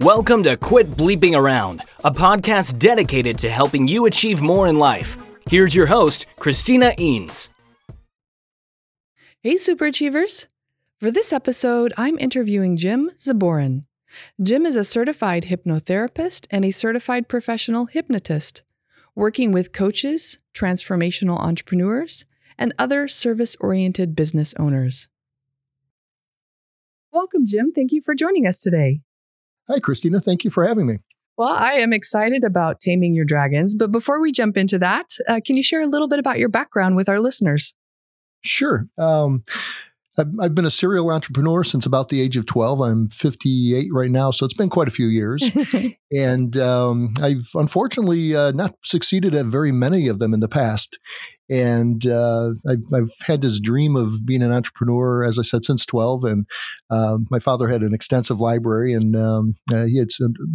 Welcome to Quit Bleeping Around, a podcast dedicated to helping you achieve more in life. Here's your host, Christina Eanes. Hey, superachievers. For this episode, I'm interviewing Jim Zaborin. Jim is a certified hypnotherapist and a certified professional hypnotist, working with coaches, transformational entrepreneurs, and other service-oriented business owners. Welcome, Jim. Thank you for joining us today. Hi, Christina. Thank you for having me. Well, I am excited about Taming Your Dragons, but before we jump into that, can you share a little bit about your background with our listeners? Sure. I've been a serial entrepreneur since about the age of 12. I'm 58 right now, so it's been quite a few years. And I've unfortunately not succeeded at very many of them in the past. And I've had this dream of being an entrepreneur, as I said, since 12. And my father had an extensive library, and he had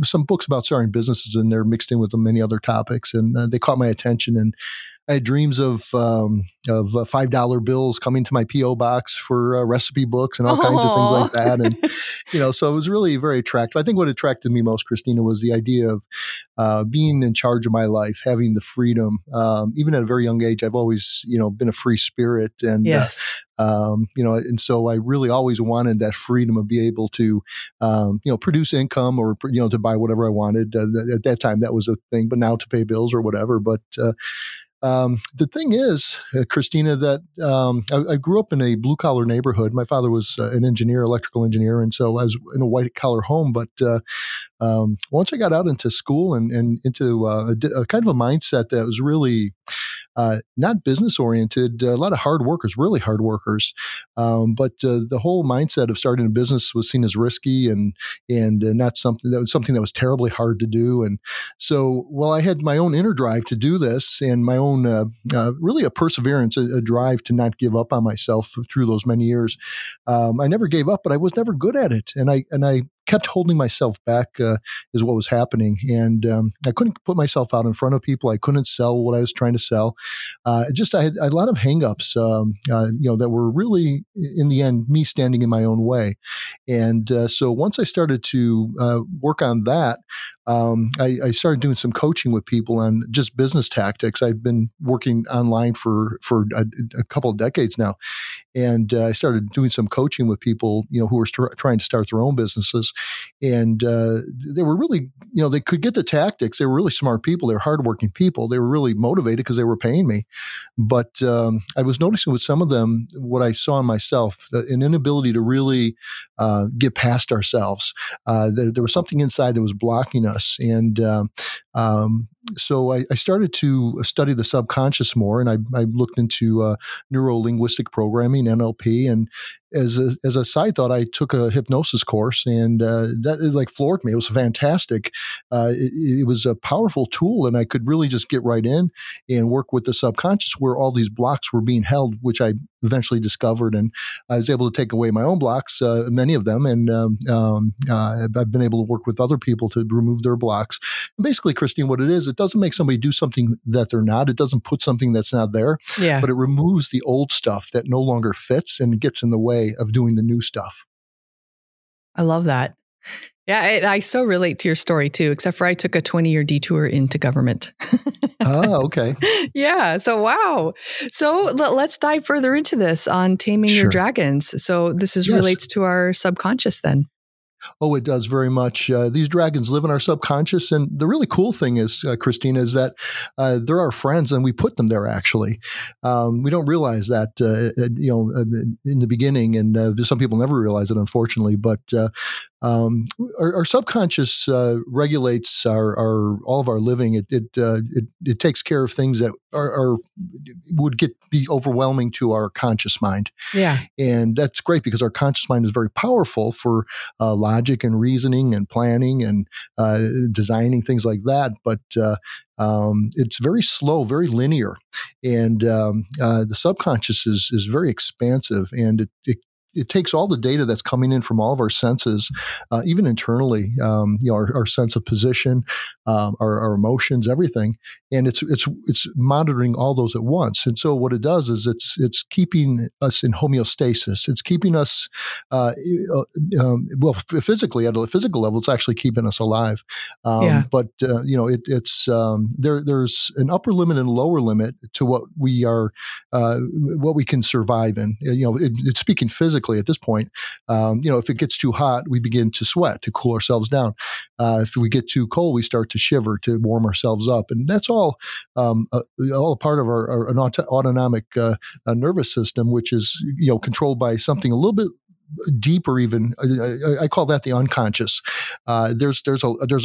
some books about starting businesses in there mixed in with many other topics. And they caught my attention. And I had dreams of $5 bills coming to my P.O. box for recipe books and all kinds of things like that. And, so it was really very attractive. I think what attracted me most, Christina, was the idea of being in charge of my life, having the freedom. Even at a very young age, I've always, been a free spirit. And, yes. And so I really always wanted that freedom of being able to, produce income or, to buy whatever I wanted. At that time, that was a thing, but now to pay bills or whatever. But, the thing is, Christina, that I grew up in a blue-collar neighborhood. My father was an engineer, electrical engineer, and so I was in a white-collar home. But once I got out into school and into a kind of a mindset that was really not business-oriented, a lot of hard workers, really hard workers. But the whole mindset of starting a business was seen as risky and not something that was terribly hard to do. And so while I had my own inner drive to do this and my own really a perseverance, a drive to not give up on myself through those many years, I never gave up, but I was never good at it. And I kept holding myself back is what was happening. And I couldn't put myself out in front of people. I couldn't sell what I was trying to sell. I had a lot of hangups, that were really, in the end, me standing in my own way. And so once I started to work on that, I started doing some coaching with people on just business tactics. I've been working online for a couple of decades now. And I started doing some coaching with people, who were trying to start their own businesses. And they were really, they could get the tactics. They were really smart people. They were hardworking people. They were really motivated because they were paying me. But I was noticing with some of them what I saw in myself, an inability to really get past ourselves. There was something inside that was blocking us. And so I started to study the subconscious more, and I looked into neuro-linguistic programming, NLP, and as a side thought, I took a hypnosis course, and that floored me. It was fantastic. It was a powerful tool, and I could really just get right in and work with the subconscious where all these blocks were being held, which I eventually discovered, and I was able to take away my own blocks, many of them, and I've been able to work with other people to remove their blocks. And basically, Christine, what it is, it doesn't make somebody do something that they're not. It doesn't put something that's not there, yeah. But it removes the old stuff that no longer fits and gets in the way of doing the new stuff. I love that. Yeah, I so relate to your story too, except for I took a 20-year detour into government. Oh, okay. Yeah. So, wow. So let's dive further into this on Taming Your Dragons. So this relates to our subconscious then. Oh, it does very much. These dragons live in our subconscious. And the really cool thing is, Christina, is that they're our friends and we put them there, actually. We don't realize that, in the beginning. And some people never realize it, unfortunately. But our subconscious regulates our all of our living. It takes care of things that would be overwhelming to our conscious mind. Yeah, and that's great because our conscious mind is very powerful for logic and reasoning and planning and designing things like that. But it's very slow, very linear, and the subconscious is very expansive, and it takes all the data that's coming in from all of our senses, even internally, our sense of position, our emotions, everything, And it's monitoring all those at once. And so what it does is it's keeping us in homeostasis. It's keeping us, physically, at a physical level, it's actually keeping us alive. But, there's an upper limit and lower limit to what we are, what we can survive in. It's speaking physically at this point. If it gets too hot, we begin to sweat to cool ourselves down. If we get too cold, we start to shiver to warm ourselves up. And that's all part of our autonomic nervous system, which is controlled by something a little bit deeper. Even I call that the unconscious. There's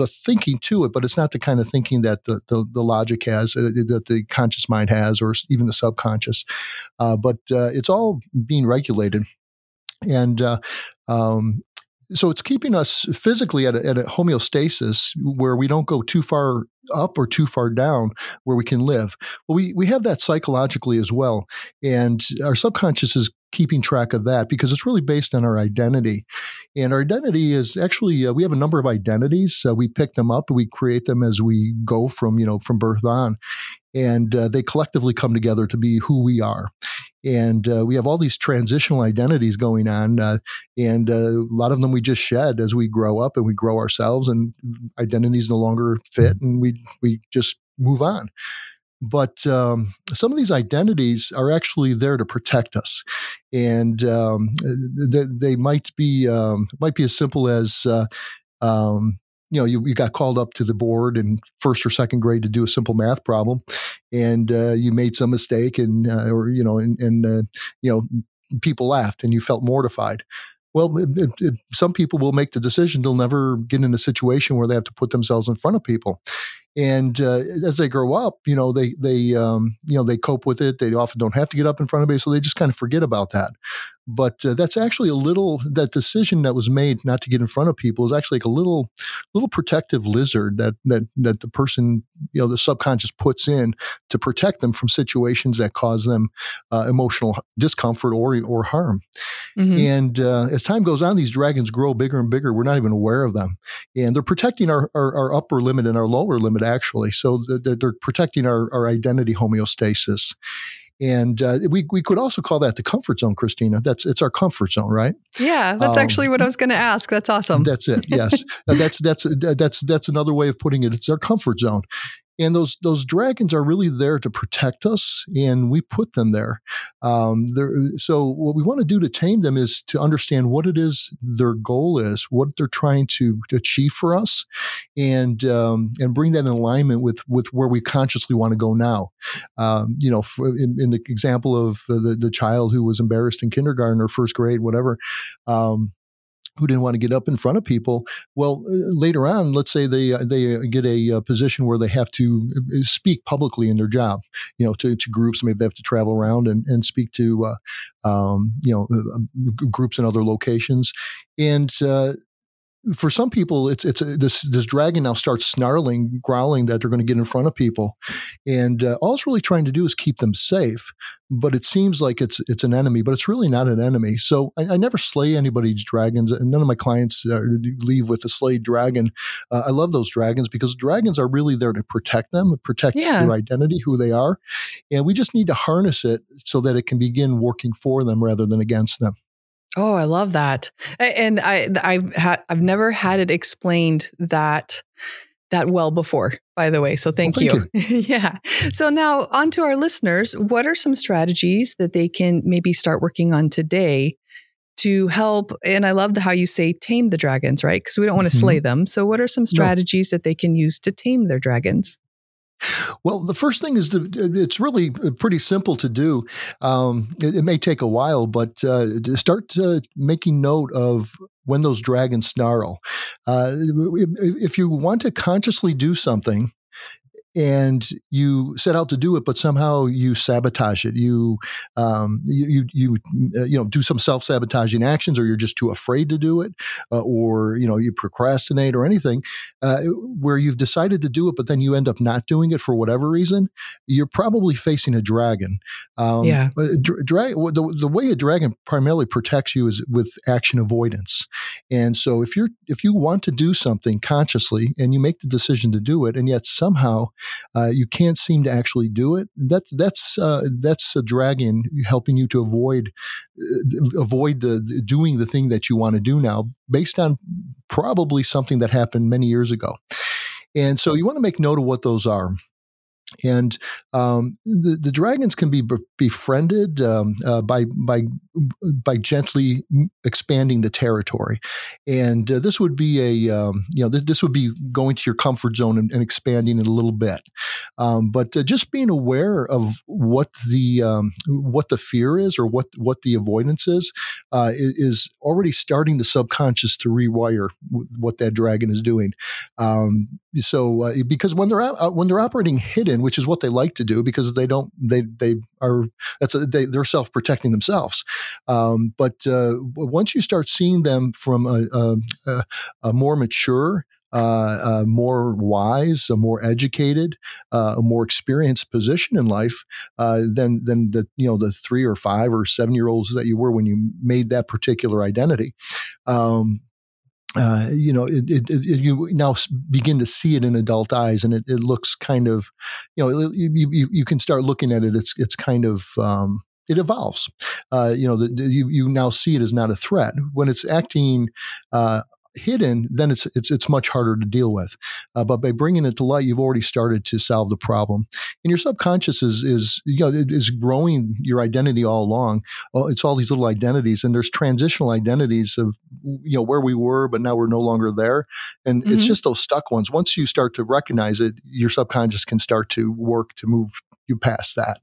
a thinking to it, but it's not the kind of thinking that the logic has, that the conscious mind has, or even the subconscious. But it's all being regulated, and. So it's keeping us physically at a homeostasis where we don't go too far up or too far down where we can live. Well, we have that psychologically as well. And our subconscious is keeping track of that because it's really based on our identity. And our identity is actually, we have a number of identities. We pick them up, we create them as we go from birth on. And they collectively come together to be who we are. And we have all these transitional identities going on, and a lot of them we just shed as we grow up and we grow ourselves, and identities no longer fit, and we just move on. But some of these identities are actually there to protect us, and they might be as simple as. You got called up to the board in first or second grade to do a simple math problem, and you made some mistake, and people laughed, and you felt mortified. Well, some people will make the decision they'll never get in a situation where they have to put themselves in front of people, and as they grow up, they cope with it. They often don't have to get up in front of people, so they just kind of forget about that. But that's actually that decision that was made not to get in front of people is actually like a little protective lizard that the person, the subconscious puts in to protect them from situations that cause them emotional discomfort or harm. Mm-hmm. And as time goes on, these dragons grow bigger and bigger. We're not even aware of them. And they're protecting our upper limit and our lower limit, actually. So they're protecting our identity homeostasis. And we could also call that the comfort zone, Christina. It's our comfort zone, right? Yeah, that's actually what I was going to ask. That's awesome. That's it. Yes, that's another way of putting it. It's our comfort zone, and those dragons are really there to protect us, and we put them there. So what we want to do to tame them is to understand what it is their goal is, what they're trying to achieve for us, and bring that in alignment with where we consciously want to go now. In the example of the child who was embarrassed in kindergarten or first grade, whatever, who didn't want to get up in front of people. Well, later on, let's say they get a position where they have to speak publicly in their job, to groups. Maybe they have to travel around and speak to, groups in other locations. And for some people, this dragon now starts snarling, growling that they're going to get in front of people, and all it's really trying to do is keep them safe. But it seems like it's an enemy, but it's really not an enemy. So I never slay anybody's dragons, and none of my clients leave with a slayed dragon. I love those dragons because dragons are really there to protect them, their identity, who they are, and we just need to harness it so that it can begin working for them rather than against them. Oh, I love that. And I've never had it explained that well before, by the way. So thank you. Yeah. So now on to our listeners, what are some strategies that they can maybe start working on today to help? And I love how you say tame the dragons, right? Because we don't want to slay them. So what are some strategies that they can use to tame their dragons? Well, the first thing is it's really pretty simple to do. It may take a while, but start making note of when those dragons snarl. If you want to consciously do something, and you set out to do it, but somehow you sabotage it. You do some self-sabotaging actions, or you're just too afraid to do it, or you procrastinate or anything where you've decided to do it, but then you end up not doing it for whatever reason. You're probably facing a dragon. The way a dragon primarily protects you is with action avoidance. And so if you want to do something consciously and you make the decision to do it, and yet somehow You can't seem to actually do it. That's a dragon helping you to avoid doing the thing that you want to do now, based on probably something that happened many years ago. And so you want to make note of what those are. And the dragons can be befriended by gently expanding the territory, and this would be a this would be going to your comfort zone and expanding it a little bit, but just being aware of what the fear is or what the avoidance is already starting the subconscious to rewire what that dragon is doing. So because when they're operating hidden, which is what they like to do, because they're self-protecting themselves. But once you start seeing them from a more mature, a more wise, a more educated, a more experienced position in life, than the 3 or 5 or 7 year olds that you were when you made that particular identity. You now begin to see it in adult eyes, and it looks kind of, you can start looking at it. It's kind of, it evolves. You now see it as not a threat. When it's acting hidden, then it's much harder to deal with. But by bringing it to light, you've already started to solve the problem. And your subconscious is growing your identity all along. It's all these little identities, and there's transitional identities of where we were, but now we're no longer there. And It's just those stuck ones. Once you start to recognize it, your subconscious can start to work to move you past that.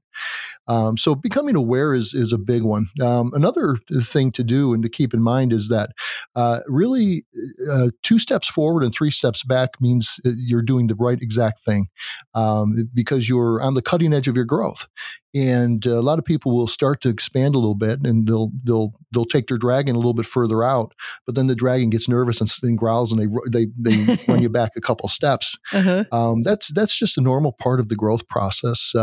So becoming aware is a big one. Another thing to do and to keep in mind is that really 2 steps forward and 3 steps back means you're doing the right exact thing, because you're on the cutting edge of your growth. And a lot of people will start to expand a little bit, and they'll take their dragon a little bit further out, but then the dragon gets nervous and growls, and they run you back a couple steps. Uh-huh. That's just a normal part of the growth process.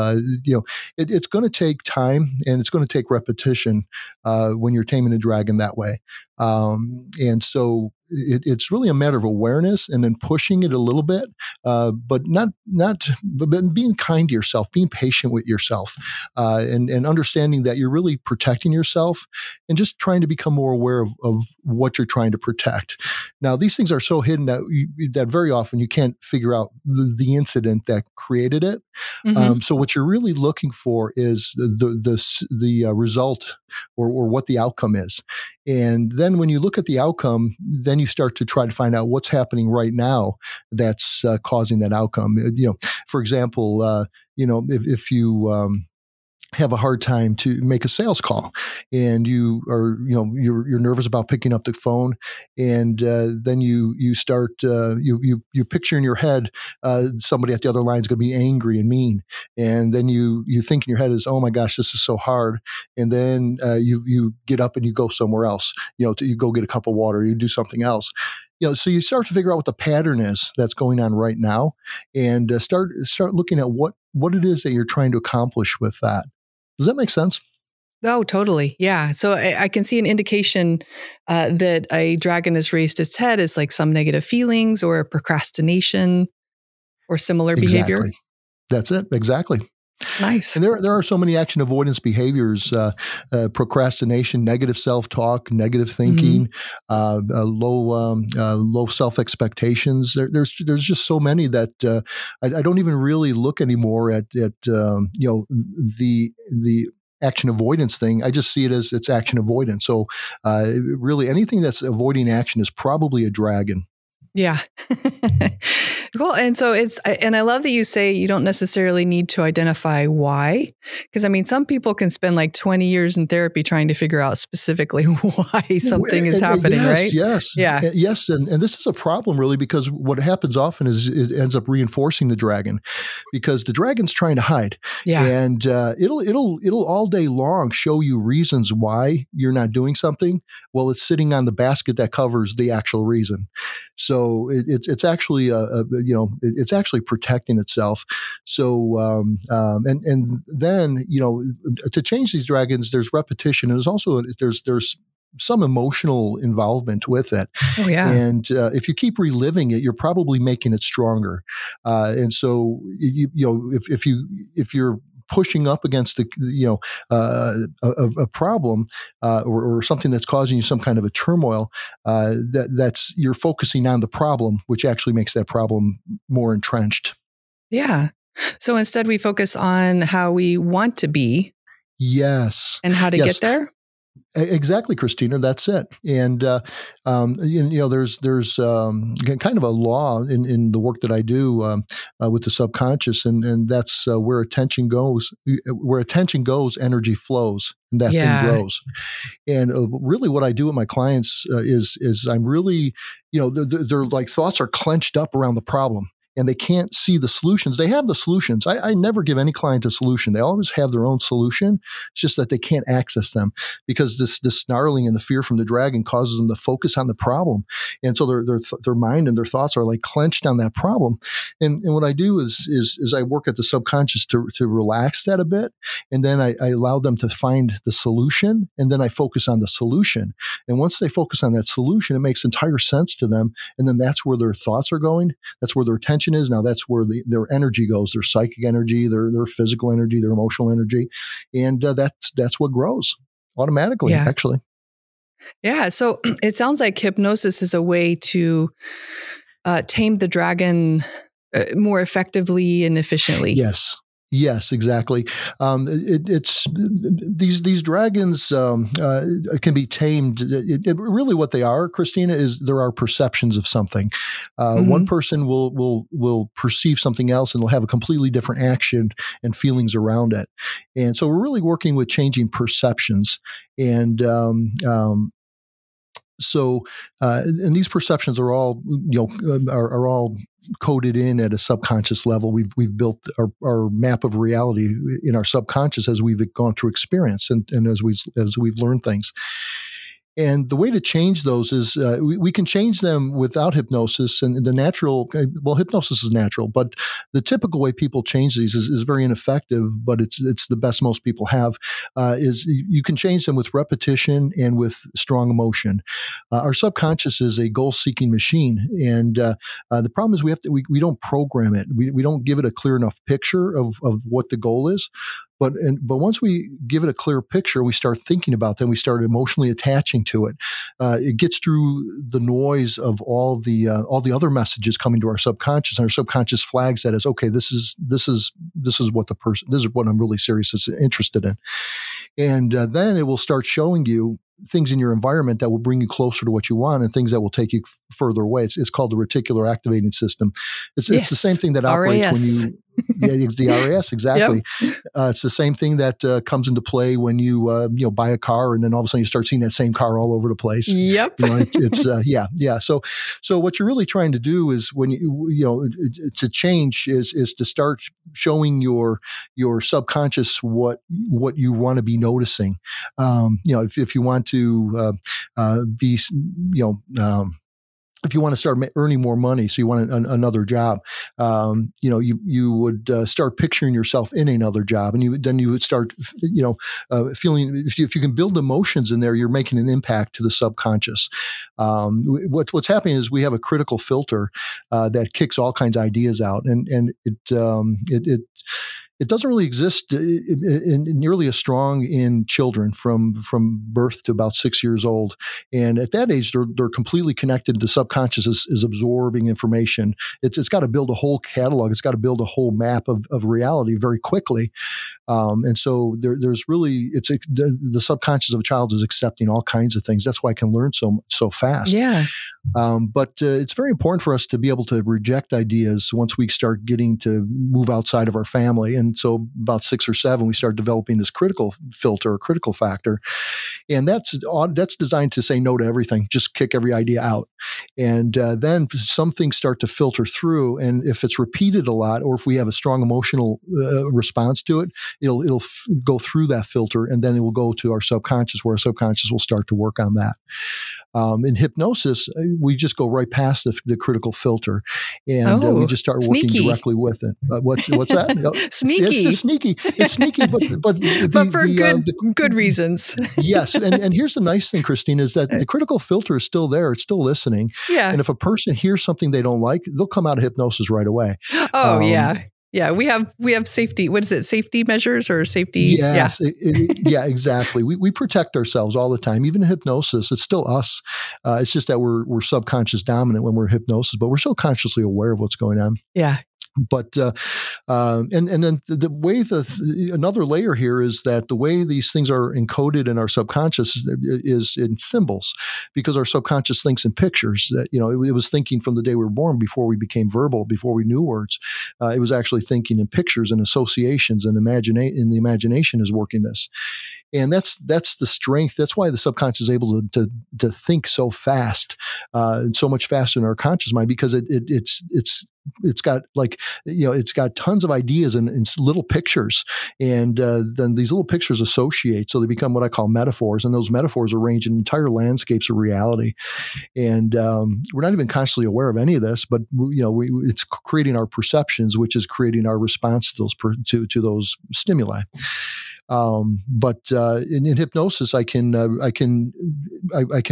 It's going to take time, and it's going to take repetition when you're taming a dragon that way. And so it's really a matter of awareness, and then pushing it a little bit, but being kind to yourself, being patient with yourself, and understanding that you're really protecting yourself, and just trying to become more aware of what you're trying to protect. Now, these things are so hidden that very often you can't figure out the incident that created it. Mm-hmm. So what you're really looking for is the result or what the outcome is. And then when you look at the outcome, then you start to try to find out what's happening right now that's causing that outcome. For example, if you have a hard time to make a sales call, and you are, you're nervous about picking up the phone, and then you start, you picture in your head somebody at the other line is going to be angry and mean, and then you think in your head is, oh my gosh, this is so hard, and then you get up and you go somewhere else, you go get a cup of water, you do something else. So you start to figure out what the pattern is that's going on right now, and start looking at what it is that you're trying to accomplish with that. Does that make sense? Oh, totally. Yeah. So I can see an indication that a dragon has raised its head is like some negative feelings or procrastination or similar behavior. That's it. Exactly. Nice. And there are so many action avoidance behaviors, procrastination, negative self-talk, negative thinking, low self-expectations. There's just so many that I don't even really look anymore at the action avoidance thing. I just see it as it's action avoidance. So really anything that's avoiding action is probably a dragon. Yeah. Cool. And so I love that you say you don't necessarily need to identify why, because I mean, some people can spend like 20 years in therapy trying to figure out specifically why something is happening, yes, right? Yes. Yeah. Yes. And this is a problem really, because what happens often is it ends up reinforcing the dragon, because the dragon's trying to hide. Yeah. And it'll all day long show you reasons why you're not doing something. Well, it's sitting on the basket that covers the actual reason. So it's actually it's actually protecting itself. So and then to change these dragons, there's repetition, and there's also there's some emotional involvement with it. Oh, yeah. And if you keep reliving it, you're probably making it stronger. And so, if you're pushing up against the, a problem or something that's causing you some kind of a turmoil, that's you're focusing on the problem, which actually makes that problem more entrenched. Yeah. So instead, we focus on how we want to be. Yes. And how to get there. Exactly, Christina. That's it. And, there's kind of a law in the work that I do with the subconscious, and that's where attention goes. Where attention goes, energy flows, and that thing grows. And really what I do with my clients is I'm really, they're like thoughts are clenched up around the problem. And they can't see the solutions. They have the solutions. I never give any client a solution. They always have their own solution. It's just that they can't access them because this snarling and the fear from the dragon causes them to focus on the problem. And so their mind and their thoughts are like clenched on that problem. And what I do is I work at the subconscious to relax that a bit. And then I allow them to find the solution. And then I focus on the solution. And once they focus on that solution, it makes entire sense to them. And then that's where their thoughts are going. That's where their attention is. Now that's where their energy goes, their psychic energy, their physical energy, their emotional energy. And that's what grows automatically, actually. Yeah. So it sounds like hypnosis is a way to tame the dragon more effectively and efficiently. Yes. Yes, exactly. It's these dragons can be tamed. Really, what they are, Christina, is there are perceptions of something. One person will perceive something else, and they'll have a completely different action and feelings around it. And so, we're really working with changing perceptions. And and these perceptions are all are all coded in at a subconscious level. We've built our map of reality in our subconscious as we've gone through experience and as we've learned things. And the way to change those is we can change them without hypnosis. And the natural, hypnosis is natural, but the typical way people change these is very ineffective. But it's the best most people have. Is you can change them with repetition and with strong emotion. Our subconscious is a goal-seeking machine, and the problem is we don't program it. We don't give it a clear enough picture of what the goal is. But once we give it a clear picture, we start thinking about them. We start emotionally attaching to it. It gets through the noise of all the other messages coming to our subconscious, and our subconscious flags that as, okay, this is what the person, this is what I'm really seriously interested in. And then it will start showing you things in your environment that will bring you closer to what you want, and things that will take you further away. It's called the reticular activating system. It's the same thing that operates when you. Yeah, the RAS, exactly. Yep. It's the same thing that comes into play when you buy a car, and then all of a sudden you start seeing that same car all over the place. Yep. It's So what you're really trying to do is when to change is to start showing your subconscious what you want to be noticing. If you want to be if you want to start earning more money, so you want another job, you would start picturing yourself in another job, and you would start, feeling. If you can build emotions in there, you're making an impact to the subconscious. What's happening is we have a critical filter that kicks all kinds of ideas out, and it doesn't really exist nearly as strong in children from birth to about 6 years old. And at that age, they're completely connected. The subconscious is absorbing information. It's got to build a whole catalog. It's got to build a whole map of reality very quickly. And so there's really, the subconscious of a child is accepting all kinds of things. That's why it can learn so fast. Yeah. But it's very important for us to be able to reject ideas once we start getting to move outside of our family. And so about 6 or 7, we start developing this critical filter, or critical factor. And that's designed to say no to everything, just kick every idea out. And then some things start to filter through. And if it's repeated a lot, or if we have a strong emotional response to it, it'll go through that filter, and then it will go to our subconscious, where our subconscious will start to work on that. In hypnosis, we just go right past the critical filter, and we just start working directly with it. What's that? Sneaky. It's sneaky. It's sneaky, but for good reasons. Yes. and here's the nice thing, Christina, is that the critical filter is still there. It's still listening. Yeah. And if a person hears something they don't like, they'll come out of hypnosis right away. Oh, yeah. Yeah, we have safety. What is it? Safety measures or safety? Yes, yeah, yeah, exactly. We protect ourselves all the time. Even in hypnosis, it's still us. It's just that we're subconscious dominant when we're in hypnosis, but we're still consciously aware of what's going on. Yeah. But and then another layer here is that the way these things are encoded in our subconscious is in symbols, because our subconscious thinks in pictures. You know, it was thinking from the day we were born, before we became verbal, before we knew words. It was actually thinking in pictures and associations, and the imagination is working this. And that's the strength. That's why the subconscious is able to think so fast, and so much faster than our conscious mind, because it's got, like, you know, it's got tons of ideas and little pictures, and then these little pictures associate, so they become what I call metaphors, and those metaphors arrange entire landscapes of reality. And we're not even consciously aware of any of this, but it's creating our perceptions, which is creating our response to those stimuli. But in hypnosis, I can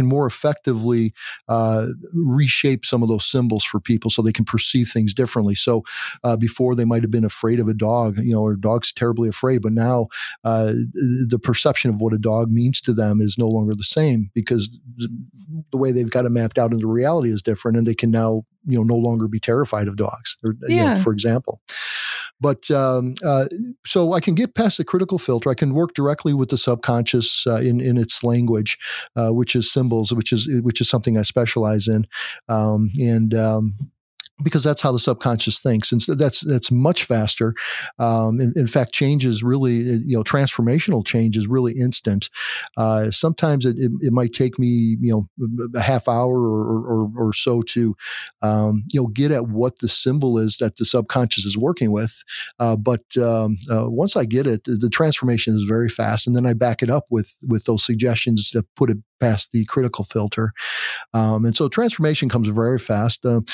more effectively reshape some of those symbols for people so they can perceive things differently. So before they might have been afraid of a dog, or a dog's terribly afraid, but now the perception of what a dog means to them is no longer the same, because the way they've got it mapped out into reality is different, and they can now no longer be terrified of dogs, or, for example. But so I can get past the critical filter. I can work directly with the subconscious in its language, which is symbols, which is something I specialize in, because that's how the subconscious thinks, and so that's much faster. In fact, change is really transformational change is really instant. Sometimes it might take me a half hour or so to get at what the symbol is that the subconscious is working with. But once I get it, the transformation is very fast, and then I back it up with those suggestions to put it past the critical filter. And so transformation comes very fast. So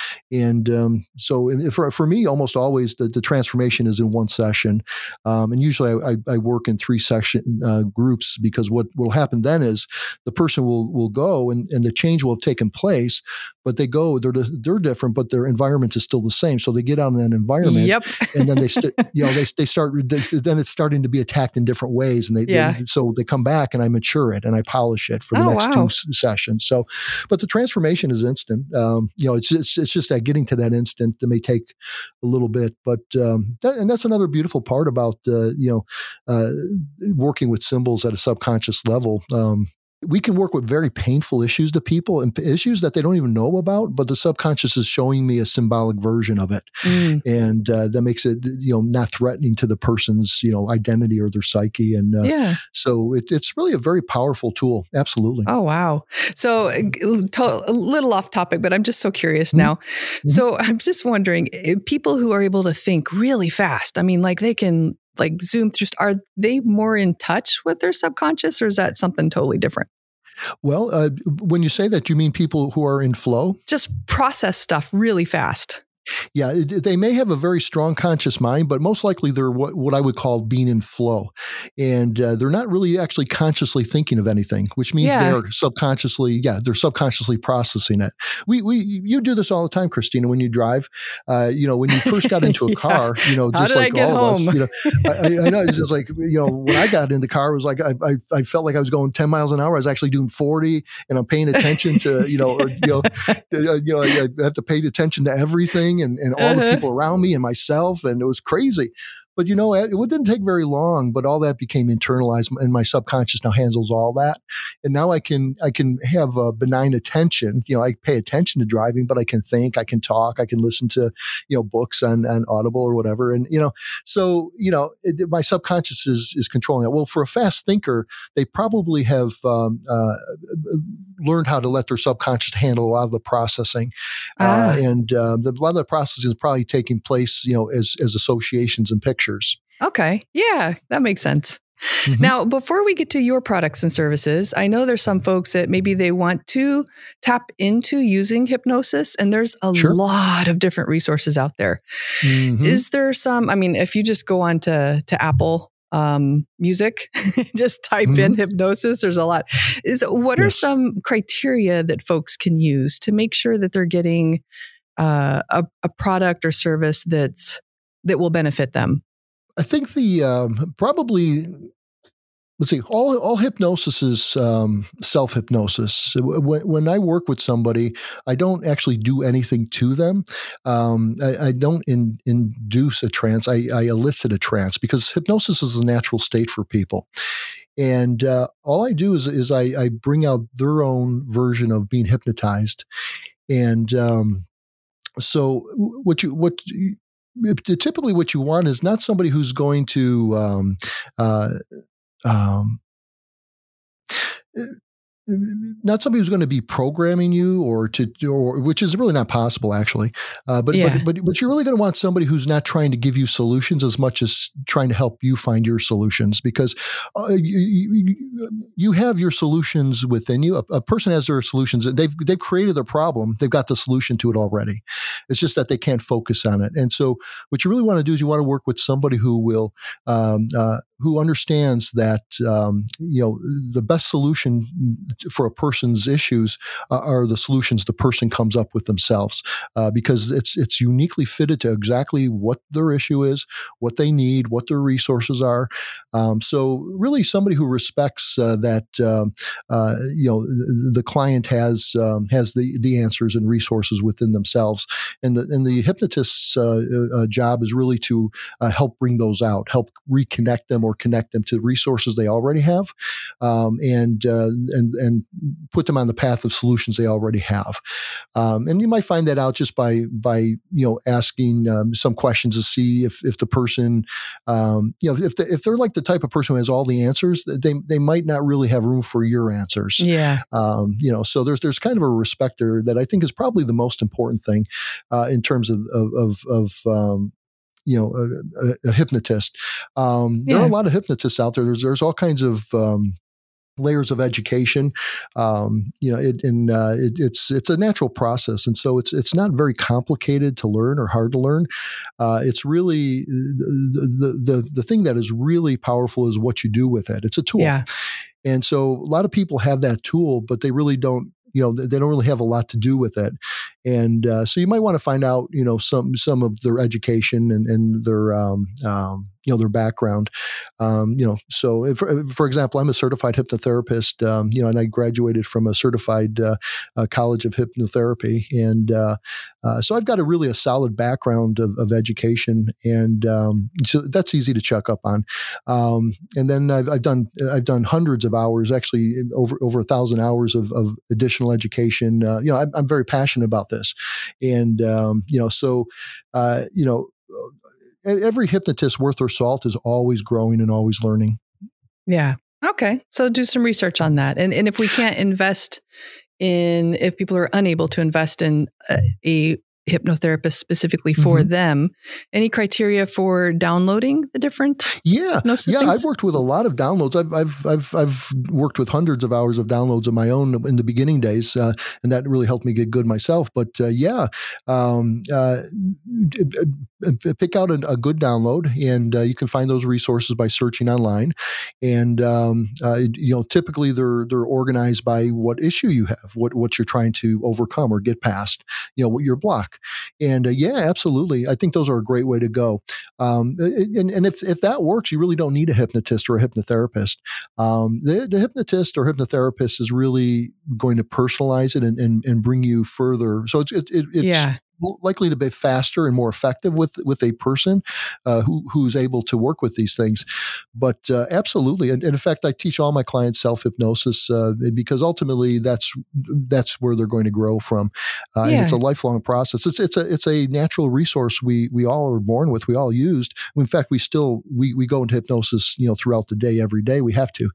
for me, almost always the transformation is in one session. And usually I work in three session groups, because what will happen then is the person will go and the change will have taken place, but they go, they're different, but their environment is still the same. So they get out in that environment, yep. And then then it's starting to be attacked in different ways. And so they come back and I mature it and I polish it for the next two sessions. So, but the transformation is instant. It's just that getting to that instant that may take a little bit, but and that's another beautiful part about working with symbols at a subconscious level. We can work with very painful issues to people, and issues that they don't even know about, but the subconscious is showing me a symbolic version of it. Mm. And that makes it, not threatening to the person's, identity or their psyche. And so it's really a very powerful tool. Absolutely. Oh, wow. So a little off topic, but I'm just so curious now. Mm-hmm. So I'm just wondering, people who are able to think really fast, I mean, like they can zoom through, are they more in touch with their subconscious, or is that something totally different? Well, when you say that, you mean people who are in flow? Just process stuff really fast. Yeah, they may have a very strong conscious mind, but most likely they're what I would call being in flow. And they're not really actually consciously thinking of anything, which means they're subconsciously processing it. You do this all the time, Christina, when you drive. When you first got into a car, just like all of us. I know, it's just like, when I got in the car, it was like I felt like I was going 10 miles an hour. I was actually doing 40, and I'm paying attention to, I have to pay attention to everything. And all the people around me and myself, and it was crazy. But it didn't take very long, but all that became internalized, and my subconscious now handles all that. And now I can have a benign attention. I pay attention to driving, but I can think, I can talk, I can listen to, books on Audible or whatever. And, my subconscious is controlling it. Well, for a fast thinker, they probably have learned how to let their subconscious handle a lot of the processing. A lot of the processing is probably taking place, as associations and pictures. Okay. Yeah, that makes sense. Mm-hmm. Now, before we get to your products and services, I know there's some folks that maybe they want to tap into using hypnosis, and there's a lot of different resources out there. Mm-hmm. Is there some, if you just go on to Apple music, just type in hypnosis. There's a lot. What are some criteria that folks can use to make sure that they're getting a product or service that will benefit them? I think the probably, let's see, all hypnosis is self-hypnosis. When I work with somebody, I don't actually do anything to them. I don't induce a trance. I elicit a trance because hypnosis is a natural state for people. And all I do is I bring out their own version of being hypnotized. And so typically what you want is not somebody who's going to be programming you or which is really not possible actually. But you're really going to want somebody who's not trying to give you solutions as much as trying to help you find your solutions, because you have your solutions within you. A person has their solutions. They've created their problem. They've got the solution to it already. It's just that they can't focus on it. And so what you really want to do is you want to work with somebody who will, who understands that, the best solution for a person's issues are the solutions the person comes up with themselves, because it's uniquely fitted to exactly what their issue is, what they need, what their resources are. So really somebody who respects the client has the answers and resources within themselves. And the hypnotist's job is really to help bring those out, help reconnect them or connect them to resources they already have, and put them on the path of solutions they already have. And you might find that out just by asking some questions to see if the person, if they're like the type of person who has all the answers, they might not really have room for your answers. Yeah. So there's kind of a respect there that I think is probably the most important thing. In terms of a hypnotist, there are a lot of hypnotists out there. There's all kinds of layers of education. It's a natural process, and so it's not very complicated to learn or hard to learn. It's really the thing that is really powerful is what you do with it. It's a tool, and so a lot of people have that tool, but they really don't. They don't really have a lot to do with it. And so you might want to find out, some of their education and their, their background. So if, for example, I'm a certified hypnotherapist, and I graduated from a certified college of hypnotherapy. And so I've got a solid background of education. And so that's easy to check up on. And then I've done hundreds of hours, actually over 1,000 hours of additional education. I'm very passionate about this. And, every hypnotist worth their salt is always growing and always learning. Yeah. Okay. So do some research on that. And if we can't invest in, if people are unable to invest in a hypnotherapist specifically for them, any criteria for downloading the different? Yeah. I've worked with a lot of downloads. I've worked with hundreds of hours of downloads of my own in the beginning days. And that really helped me get good myself, but pick out a good download, and you can find those resources by searching online. And typically they're organized by what issue you have, what you're trying to overcome or get past, what your block. And absolutely, I think those are a great way to go. And if that works, you really don't need a hypnotist or a hypnotherapist. The hypnotist or hypnotherapist is really going to personalize it and bring you further. So it's likely to be faster and more effective with a person who's able to work with these things. But absolutely, and in fact, I teach all my clients self-hypnosis because ultimately that's where they're going to grow from. And it's a lifelong process. It's a natural resource we all are born with. We all used. In fact, we go into hypnosis throughout the day, every day. We have to.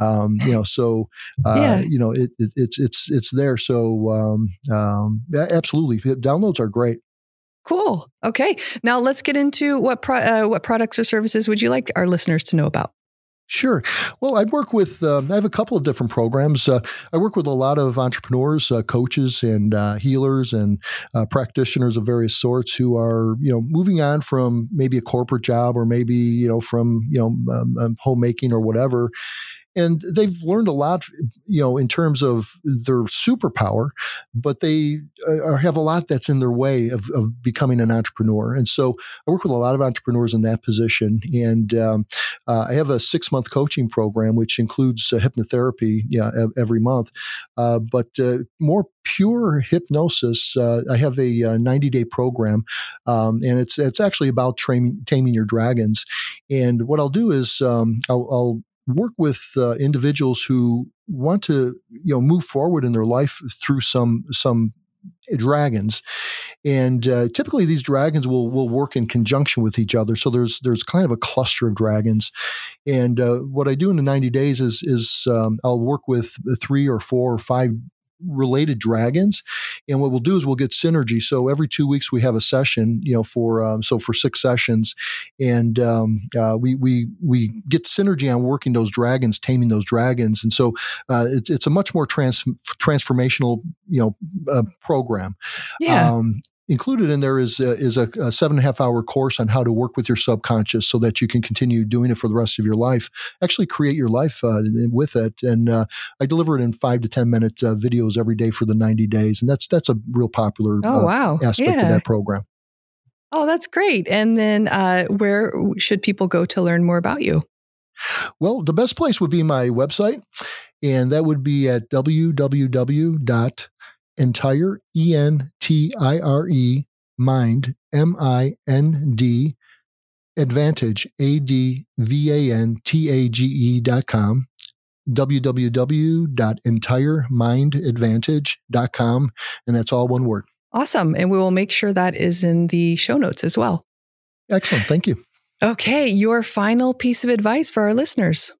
It's there. So absolutely, downloads are great. Cool. Okay. Now let's get into what products or services would you like our listeners to know about? Sure. Well, I work with, I have a couple of different programs. I work with a lot of entrepreneurs, coaches and healers and practitioners of various sorts who are, moving on from maybe a corporate job or maybe, from, homemaking or whatever. And they've learned a lot, in terms of their superpower, but they have a lot that's in their way of becoming an entrepreneur. And so I work with a lot of entrepreneurs in that position. And I have a 6-month coaching program, which includes hypnotherapy every month. But more pure hypnosis, I have a 90-day program, and it's actually about taming your dragons. And what I'll do is I'll work with individuals who want to, move forward in their life through some dragons. And typically these dragons will work in conjunction with each other. So there's kind of a cluster of dragons. And what I do in the 90 days is I'll work with 3 or 4 or 5 related dragons. And what we'll do is we'll get synergy. So every 2 weeks we have a session, for 6 sessions, and we get synergy on working those dragons, taming those dragons. And so it's a much more transformational, program. Yeah. Included in there is a 7.5-hour course on how to work with your subconscious so that you can continue doing it for the rest of your life. Actually, create your life with it, and I deliver it in 5 to 10 minute videos every day for the 90 days, and that's a real popular aspect of that program. Oh, that's great! And then, where should people go to learn more about you? Well, the best place would be my website, and that would be at www.EntireMind mind advantage advantage.com, www.entiremindadvantage.com, and that's all one word. Awesome. And we will make sure that is in the show notes as well. Excellent. Thank you. Okay. Your final piece of advice for our listeners.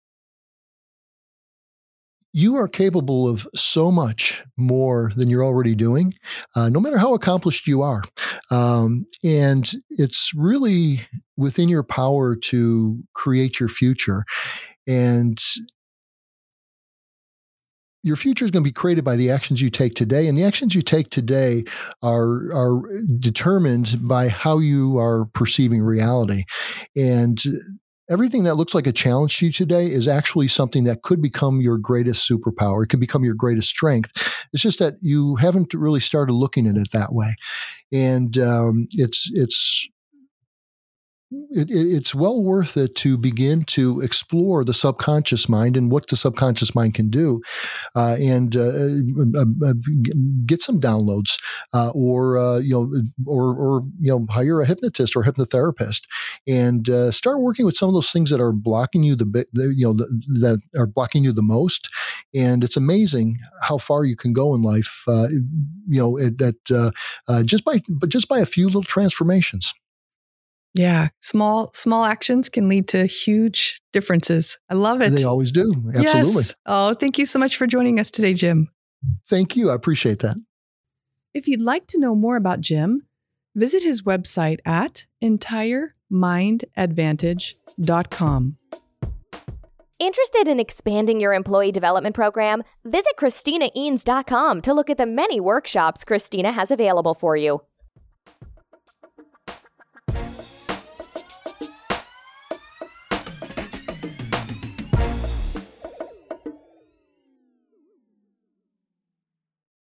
You are capable of so much more than you're already doing, no matter how accomplished you are. And it's really within your power to create your future. And your future is going to be created by the actions you take today, and the actions you take today are determined by how you are perceiving reality. And everything that looks like a challenge to you today is actually something that could become your greatest superpower. It could become your greatest strength. It's just that you haven't really started looking at it that way. And it's well worth it to begin to explore the subconscious mind and what the subconscious mind can do, and get some downloads, or hire a hypnotist or hypnotherapist, and start working with some of those things that are blocking you that are blocking you the most. And it's amazing how far you can go in life, just by a few little transformations. Yeah. Small actions can lead to huge differences. I love it. They always do. Absolutely. Yes. Oh, thank you so much for joining us today, Jim. Thank you. I appreciate that. If you'd like to know more about Jim, visit his website at entiremindadvantage.com. Interested in expanding your employee development program? Visit ChristinaEanes.com to look at the many workshops Christina has available for you.